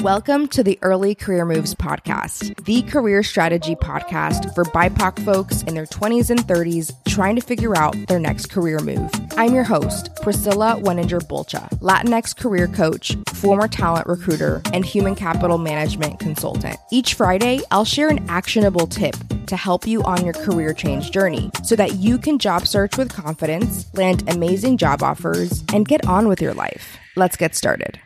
Welcome to the Early Career Moves Podcast, the career strategy podcast for BIPOC folks in their 20s and 30s trying to figure out their next career move. I'm your host, Priscilla Weninger Bulcha, Latinx career coach, former talent recruiter, and human capital management consultant. Each Friday, I'll share an actionable tip to help you on your career change journey so that you can job search with confidence, land amazing job offers, and get on with your life. Let's get started.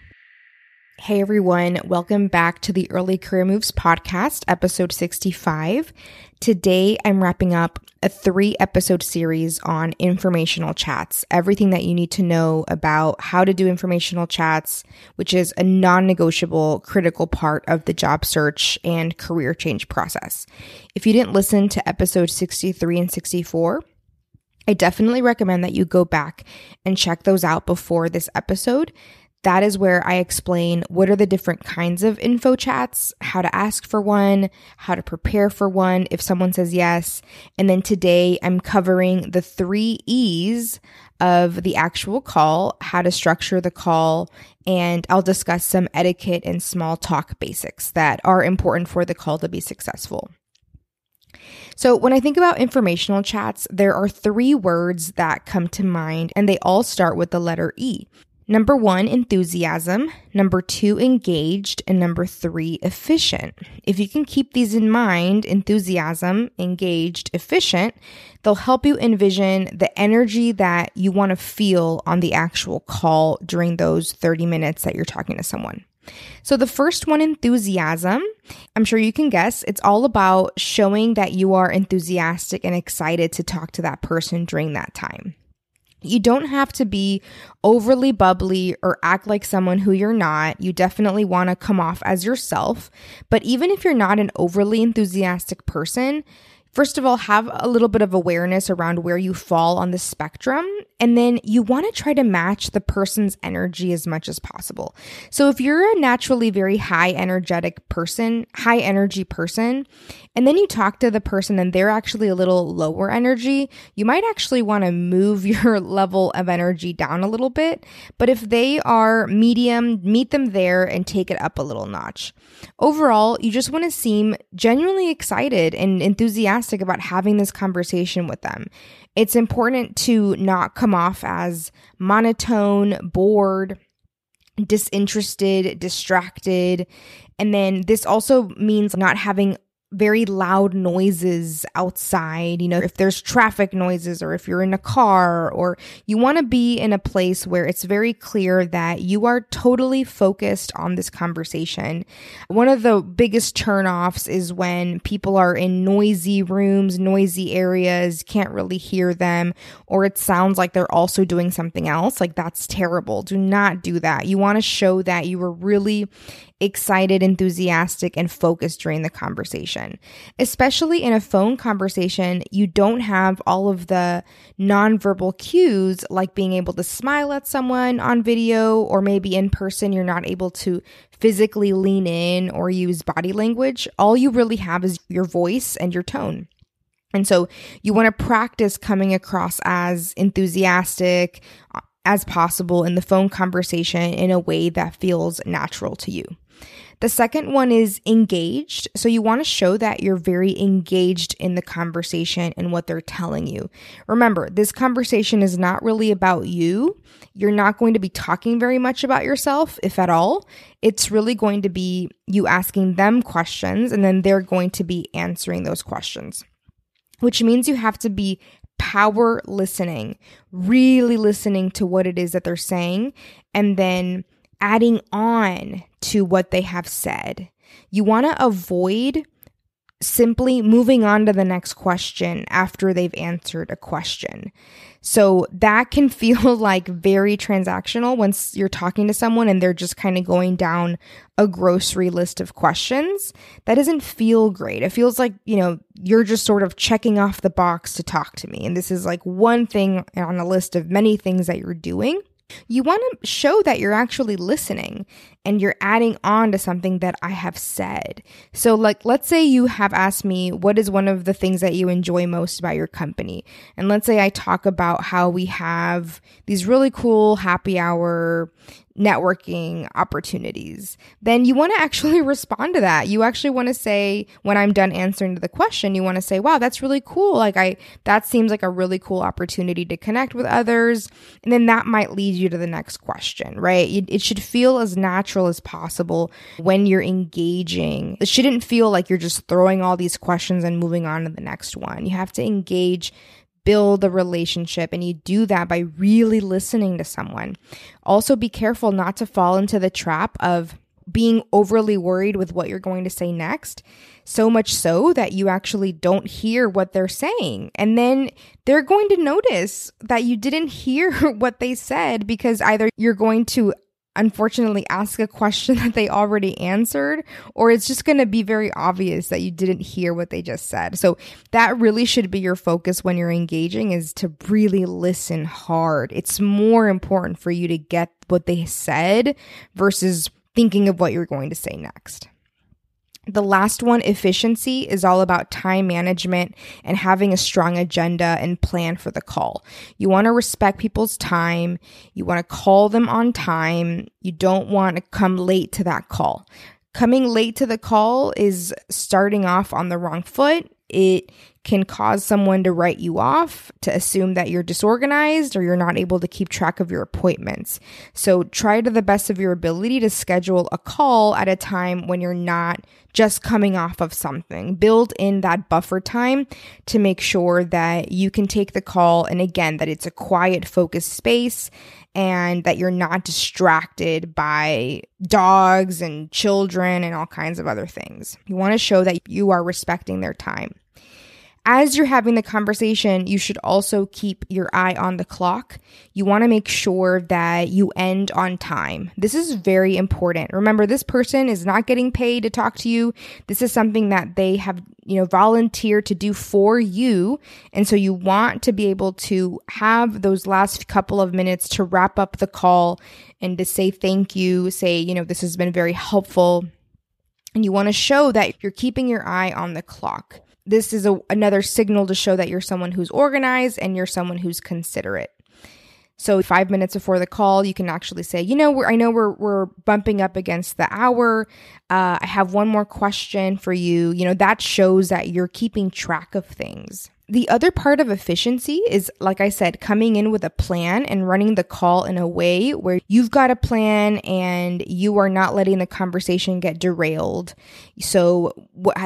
Hey everyone, welcome back to the Early Career Moves Podcast, episode 65. Today, I'm wrapping up a 3-episode series on informational chats, everything that you need to know about how to do informational chats, which is a non-negotiable, critical part of the job search and career change process. If you didn't listen to episodes 63 and 64, I definitely recommend that you go back and check those out before this episode. That is where I explain what are the different kinds of info chats, how to ask for one, how to prepare for one if someone says yes. And then today I'm covering the 3 E's of the actual call, how to structure the call, and I'll discuss some etiquette and small talk basics that are important for the call to be successful. So when I think about informational chats, there are 3 words that come to mind, and they all start with the letter E. Number 1, enthusiasm. Number 2, engaged. And number 3, efficient. If you can keep these in mind, enthusiasm, engaged, efficient, they'll help you envision the energy that you want to feel on the actual call during those 30 minutes that you're talking to someone. So the first one, enthusiasm, I'm sure you can guess, it's all about showing that you are enthusiastic and excited to talk to that person during that time. You don't have to be overly bubbly or act like someone who you're not. You definitely want to come off as yourself. But even if you're not an overly enthusiastic person, first of all, have a little bit of awareness around where you fall on the spectrum. And then you want to try to match the person's energy as much as possible. So if you're a naturally very high energy person, and then you talk to the person and they're actually a little lower energy, you might actually want to move your level of energy down a little bit. But if they are medium, meet them there and take it up a little notch. Overall, you just want to seem genuinely excited and enthusiastic about having this conversation with them. It's important to not come off as monotone, bored, disinterested, distracted. And then this also means not having very loud noises outside. You know, if there's traffic noises or if you're in a car, or you want to be in a place where it's very clear that you are totally focused on this conversation. One of the biggest turnoffs is when people are in noisy rooms, noisy areas, can't really hear them, or it sounds like they're also doing something else. Like, that's terrible. Do not do that. You want to show that you were really excited, enthusiastic, and focused during the conversation. Especially in a phone conversation, you don't have all of the nonverbal cues, like being able to smile at someone on video, or maybe in person, you're not able to physically lean in or use body language. All you really have is your voice and your tone. And so you want to practice coming across as enthusiastic as possible in the phone conversation in a way that feels natural to you. The second one is engaged. So you want to show that you're very engaged in the conversation and what they're telling you. Remember, this conversation is not really about you. You're not going to be talking very much about yourself, if at all. It's really going to be you asking them questions, and then they're going to be answering those questions, which means you have to be power listening, really listening to what it is that they're saying, and then adding on to what they have said. You want to avoid simply moving on to the next question after they've answered a question. So that can feel like very transactional once you're talking to someone and they're just kind of going down a grocery list of questions. That doesn't feel great. It feels like, you know, you're just sort of checking off the box to talk to me. And this is like one thing on a list of many things that you're doing. You want to show that you're actually listening and you're adding on to something that I have said. So like, let's say you have asked me, what is one of the things that you enjoy most about your company? And let's say I talk about how we have these really cool happy hour networking opportunities, then you want to actually respond to that. You actually want to say, when I'm done answering to the question, you want to say, wow, that's really cool. Like that seems like a really cool opportunity to connect with others. And then that might lead you to the next question, right? It should feel as natural as possible when you're engaging. It shouldn't feel like you're just throwing all these questions and moving on to the next one. You have to engage, build a relationship, and you do that by really listening to someone. Also, be careful not to fall into the trap of being overly worried with what you're going to say next, so much so that you actually don't hear what they're saying. And then they're going to notice that you didn't hear what they said, because either you're going to unfortunately ask a question that they already answered, or it's just going to be very obvious that you didn't hear what they just said. So that really should be your focus when you're engaging, is to really listen hard. It's more important for you to get what they said versus thinking of what you're going to say next. The last one, efficiency, is all about time management and having a strong agenda and plan for the call. You want to respect people's time. You want to call them on time. You don't want to come late to that call. Coming late to the call is starting off on the wrong foot. It can cause someone to write you off, to assume that you're disorganized or you're not able to keep track of your appointments. So try to the best of your ability to schedule a call at a time when you're not just coming off of something. Build in that buffer time to make sure that you can take the call, and again, that it's a quiet, focused space and that you're not distracted by dogs and children and all kinds of other things. You want to show that you are respecting their time. As you're having the conversation, you should also keep your eye on the clock. You want to make sure that you end on time. This is very important. Remember, this person is not getting paid to talk to you. This is something that they have, volunteered to do for you. And so you want to be able to have those last couple of minutes to wrap up the call and to say thank you, say, this has been very helpful. And you want to show that you're keeping your eye on the clock. This is another signal to show that you're someone who's organized and you're someone who's considerate. So 5 minutes before the call, you can actually say, I know we're bumping up against the hour. I have one more question for you. That shows that you're keeping track of things. The other part of efficiency is, like I said, coming in with a plan and running the call in a way where you've got a plan and you are not letting the conversation get derailed. So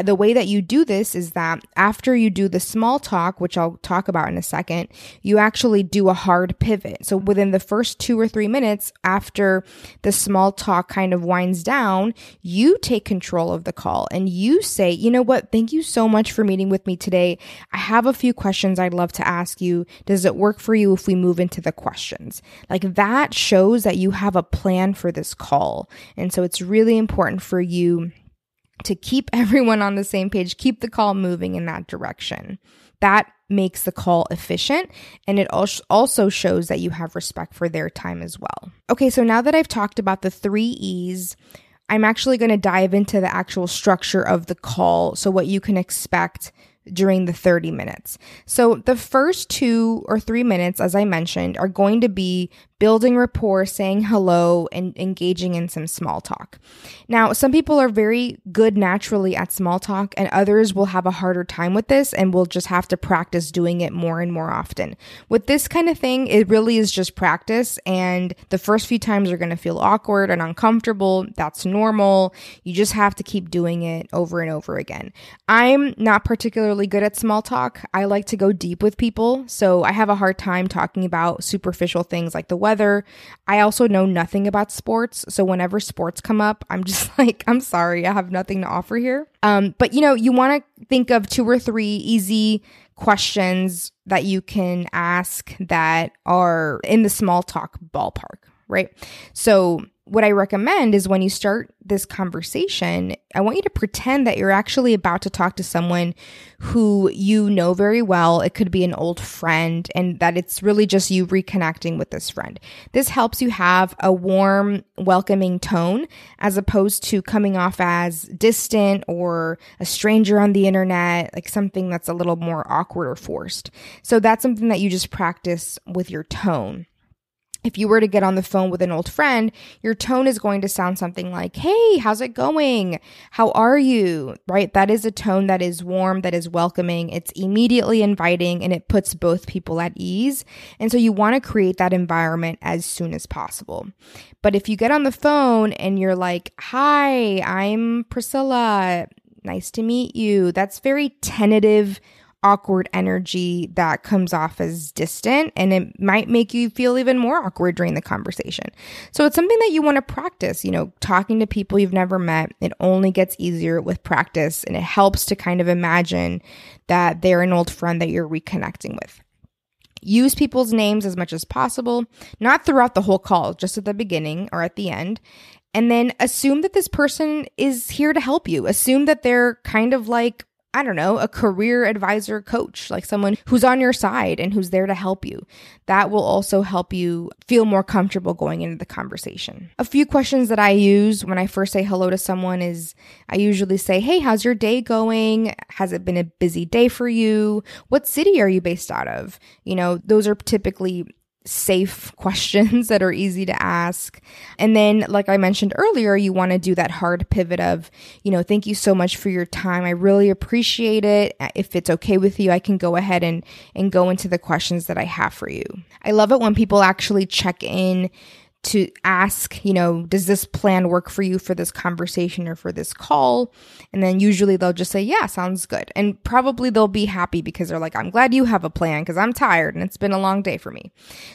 the way that you do this is that after you do the small talk, which I'll talk about in a second, you actually do a hard pivot. So within the first 2 or 3 minutes after the small talk kind of winds down, you take control of the call and you say, thank you so much for meeting with me today. I have a few questions I'd love to ask you. Does it work for you if we move into the questions? Like, that shows that you have a plan for this call. And so it's really important for you to keep everyone on the same page, keep the call moving in that direction. That makes the call efficient, and it also shows that you have respect for their time as well. Okay, so now that I've talked about the 3 E's, I'm actually going to dive into the actual structure of the call, so what you can expect during the 30 minutes. So the first 2 or 3 minutes, as I mentioned, are going to be building rapport, saying hello, and engaging in some small talk. Now, some people are very good naturally at small talk, and others will have a harder time with this and will just have to practice doing it more and more often. With this kind of thing, it really is just practice, and the first few times are going to feel awkward and uncomfortable. That's normal. You just have to keep doing it over and over again. I'm not particularly good at small talk. I like to go deep with people, so I have a hard time talking about superficial things like the weather. I also know nothing about sports, so whenever sports come up, I'm just like, I'm sorry, I have nothing to offer here. But you want to think of 2 or 3 easy questions that you can ask that are in the small talk ballpark, right? So what I recommend is, when you start this conversation, I want you to pretend that you're actually about to talk to someone who you know very well. It could be an old friend, and that it's really just you reconnecting with this friend. This helps you have a warm, welcoming tone, as opposed to coming off as distant or a stranger on the internet, like something that's a little more awkward or forced. So that's something that you just practice with your tone. if you were to get on the phone with an old friend, your tone is going to sound something like, hey, how's it going? How are you? Right? That is a tone that is warm, that is welcoming. It's immediately inviting, and it puts both people at ease. And so you want to create that environment as soon as possible. But if you get on the phone and you're like, hi, I'm Priscilla. Nice to meet you. That's very tentative, awkward energy that comes off as distant, and it might make you feel even more awkward during the conversation. So it's something that you want to practice, you know, talking to people you've never met. It only gets easier with practice, and it helps to kind of imagine that they're an old friend that you're reconnecting with. Use people's names as much as possible, not throughout the whole call, just at the beginning or at the end. And then assume that this person is here to help you. Assume that they're kind of like, I don't know, a career advisor coach, like someone who's on your side and who's there to help you. That will also help you feel more comfortable going into the conversation. A few questions that I use when I first say hello to someone is I usually say, hey, how's your day going? Has it been a busy day for you? What city are you based out of? You know, those are typically safe questions that are easy to ask. And then, like I mentioned earlier, you want to do that hard pivot of, you know, thank you so much for your time. I really appreciate it. If it's okay with you, I can go ahead and go into the questions that I have for you. I love it when people actually check in to ask, you know, does this plan work for you for this conversation or for this call? And then usually they'll just say, yeah, sounds good. And probably they'll be happy because they're like, I'm glad you have a plan because I'm tired and it's been a long day for me.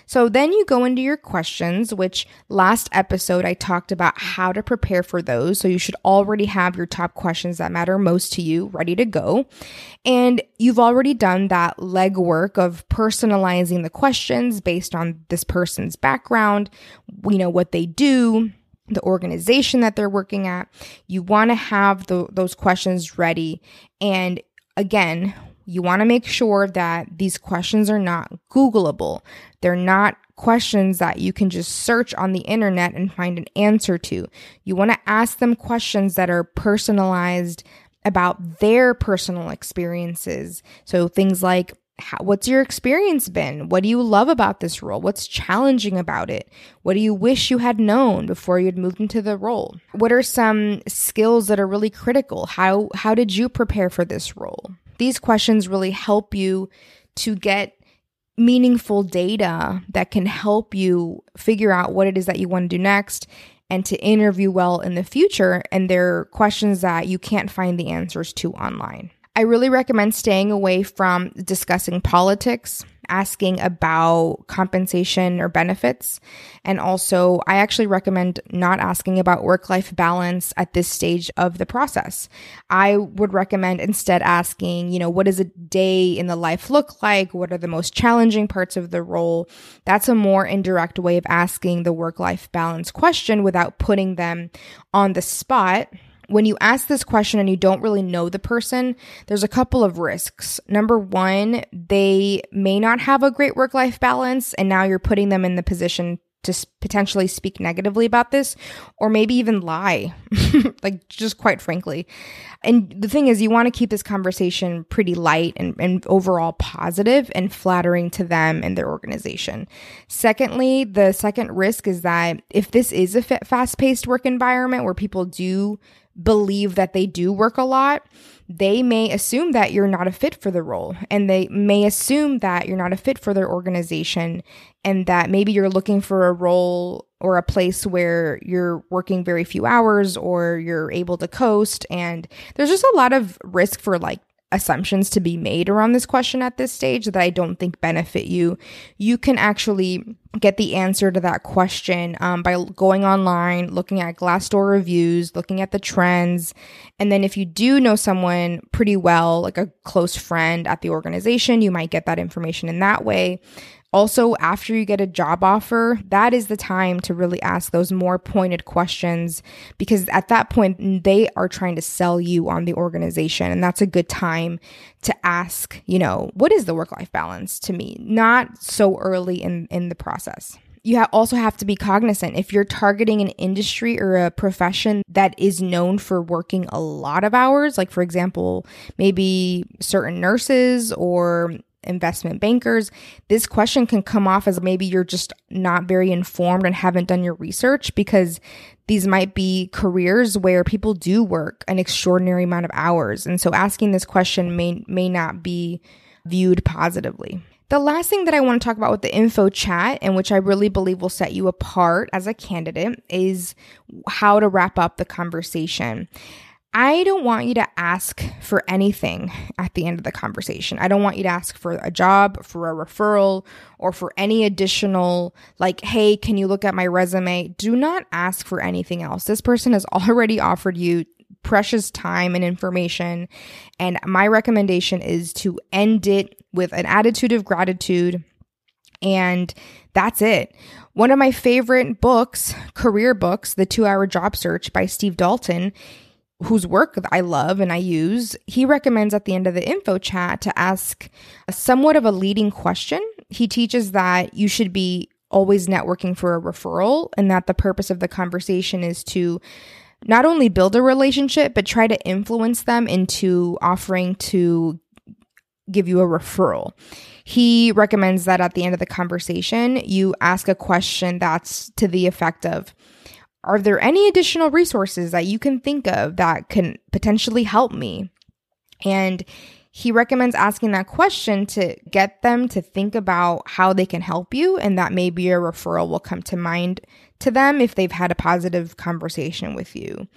So then you go into your questions, which last episode I talked about how to prepare for those. So you should already have your top questions that matter most to you ready to go. And you've already done that legwork of personalizing the questions based on this person's background, you know, what they do, the organization that they're working at. You want to have those questions ready. And again, you want to make sure that these questions are not Googleable. They're not questions that you can just search on the internet and find an answer to. You want to ask them questions that are personalized about their personal experiences. So things like, what's your experience been? What do you love about this role? What's challenging about it? What do you wish you had known before you'd moved into the role? What are some skills that are really critical? How did you prepare for this role? These questions really help you to get meaningful data that can help you figure out what it is that you want to do next and to interview well in the future. And they're questions that you can't find the answers to online. I really recommend staying away from discussing politics, asking about compensation or benefits. And also, I actually recommend not asking about work-life balance at this stage of the process. I would recommend instead asking, you know, what does a day in the life look like? What are the most challenging parts of the role? That's a more indirect way of asking the work-life balance question without putting them on the spot. When you ask this question and you don't really know the person, there's a couple of risks. Number one, they may not have a great work-life balance, and now you're putting them in the position to potentially speak negatively about this, or maybe even lie, like just quite frankly. And the thing is, you want to keep this conversation pretty light and overall positive and flattering to them and their organization. Secondly, the second risk is that if this is a fast-paced work environment where people do believe that they do work a lot, they may assume that you're not a fit for the role, and they may assume that you're not a fit for their organization, and that maybe you're looking for a role or a place where you're working very few hours or you're able to coast. And there's just a lot of risk for like assumptions to be made around this question at this stage that I don't think benefit you. You can actually get the answer to that question by going online, looking at Glassdoor reviews, looking at the trends. And then if you do know someone pretty well, like a close friend at the organization, you might get that information in that way. Also, after you get a job offer, that is the time to really ask those more pointed questions, because at that point, they are trying to sell you on the organization. And that's a good time to ask, you know, what is the work-life balance to me? Not so early in the process. You also have to be cognizant if you're targeting an industry or a profession that is known for working a lot of hours, like for example, maybe certain nurses or investment bankers, this question can come off as maybe you're just not very informed and haven't done your research, because these might be careers where people do work an extraordinary amount of hours. And so asking this question may not be viewed positively. The last thing that I want to talk about with the info chat, and which I really believe will set you apart as a candidate, is how to wrap up the conversation. I don't want you to ask for anything at the end of the conversation. I don't want you to ask for a job, for a referral, or for any additional, like, hey, can you look at my resume? Do not ask for anything else. This person has already offered you precious time and information. And my recommendation is to end it with an attitude of gratitude. And that's it. One of my favorite books, career books, The Two-Hour Job Search by Steve Dalton, whose work I love and I use, he recommends at the end of the info chat to ask somewhat of a leading question. He teaches that you should be always networking for a referral, and that the purpose of the conversation is to not only build a relationship, but try to influence them into offering to give you a referral. He recommends that at the end of the conversation, you ask a question that's to the effect of, are there any additional resources that you can think of that can potentially help me? And he recommends asking that question to get them to think about how they can help you, and that maybe a referral will come to mind to them if they've had a positive conversation with you.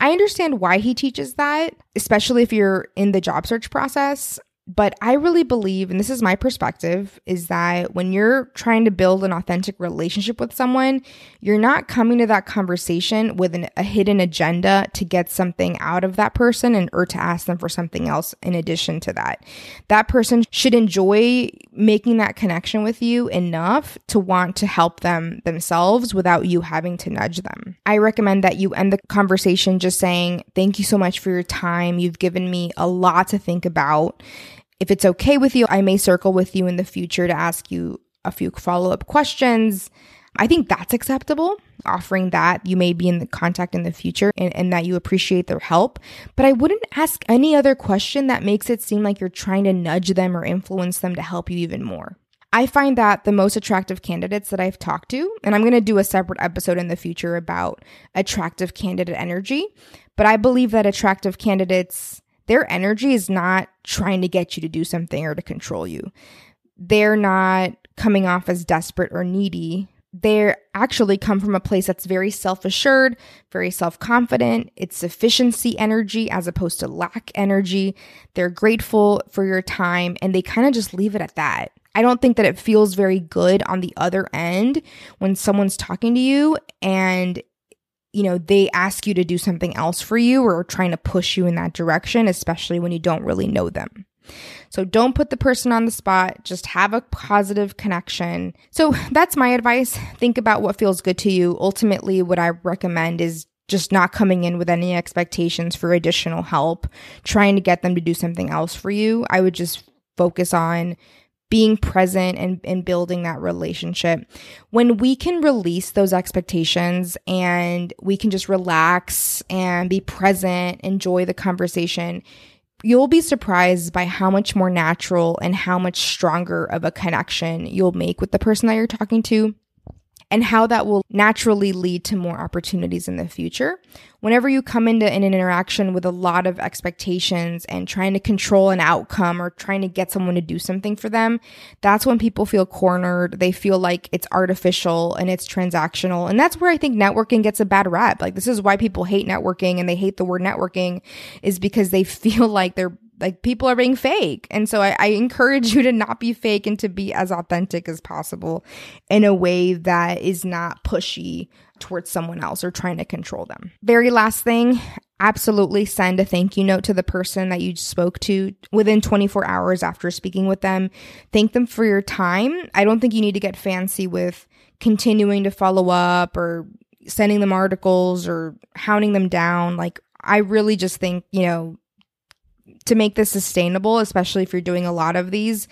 I understand why he teaches that, especially if you're in the job search process. But I really believe, and this is my perspective, is that when you're trying to build an authentic relationship with someone, you're not coming to that conversation with a hidden agenda to get something out of that person or to ask them for something else in addition to that. That person should enjoy making that connection with you enough to want to help them themselves without you having to nudge them. I recommend that you end the conversation just saying, thank you so much for your time. You've given me a lot to think about. If it's okay with you, I may circle with you in the future to ask you a few follow-up questions. I think that's acceptable, offering that you may be in the contact in the future and that you appreciate their help. But I wouldn't ask any other question that makes it seem like you're trying to nudge them or influence them to help you even more. I find that the most attractive candidates that I've talked to, and I'm going to do a separate episode in the future about attractive candidate energy, but I believe that attractive candidates, their energy is not trying to get you to do something or to control you. They're not coming off as desperate or needy. They actually come from a place that's very self-assured, very self-confident. It's sufficiency energy as opposed to lack energy. They're grateful for your time, and they kind of just leave it at that. I don't think that it feels very good on the other end when someone's talking to you and they ask you to do something else for you or trying to push you in that direction, especially when you don't really know them. So don't put the person on the spot. Just have a positive connection. So that's my advice. Think about what feels good to you. Ultimately, what I recommend is just not coming in with any expectations for additional help, trying to get them to do something else for you. I would just focus on being present and building that relationship. When we can release those expectations and we can just relax and be present, enjoy the conversation, you'll be surprised by how much more natural and how much stronger of a connection you'll make with the person that you're talking to, and how that will naturally lead to more opportunities in the future. Whenever you come into an interaction with a lot of expectations and trying to control an outcome or trying to get someone to do something for them, that's when people feel cornered. They feel like it's artificial and it's transactional. And that's where I think networking gets a bad rap. Like, this is why people hate networking and they hate the word networking, is because they feel like they're like people are being fake. And so I encourage you to not be fake and to be as authentic as possible in a way that is not pushy towards someone else or trying to control them. Very last thing, absolutely send a thank you note to the person that you spoke to within 24 hours after speaking with them. Thank them for your time. I don't think you need to get fancy with continuing to follow up or sending them articles or hounding them down. Like, I really just think, to make this sustainable, especially if you're doing a lot of these,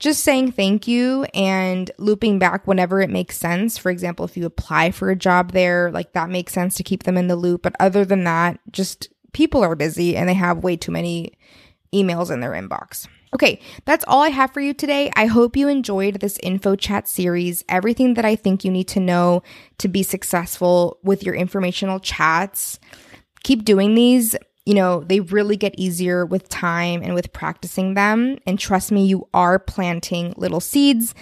just saying thank you and looping back whenever it makes sense. For example, if you apply for a job there, like, that makes sense to keep them in the loop. But other than that, just people are busy and they have way too many emails in their inbox. Okay, that's all I have for you today. I hope you enjoyed this info chat series, everything that I think you need to know to be successful with your informational chats. Keep doing these. You know, they really get easier with time and with practicing them. And trust me, you are planting little seeds.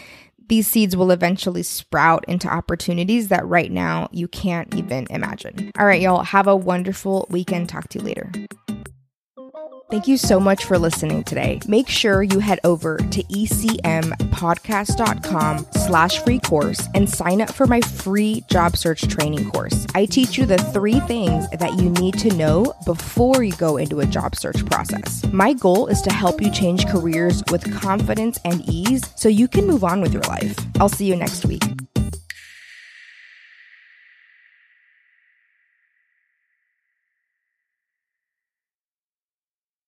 These seeds will eventually sprout into opportunities that right now you can't even imagine. All right, y'all, have a wonderful weekend. Talk to you later. Thank you so much for listening today. Make sure you head over to ecmpodcast.com/free course and sign up for my free job search training course. I teach you the 3 things that you need to know before you go into a job search process. My goal is to help you change careers with confidence and ease so you can move on with your life. I'll see you next week.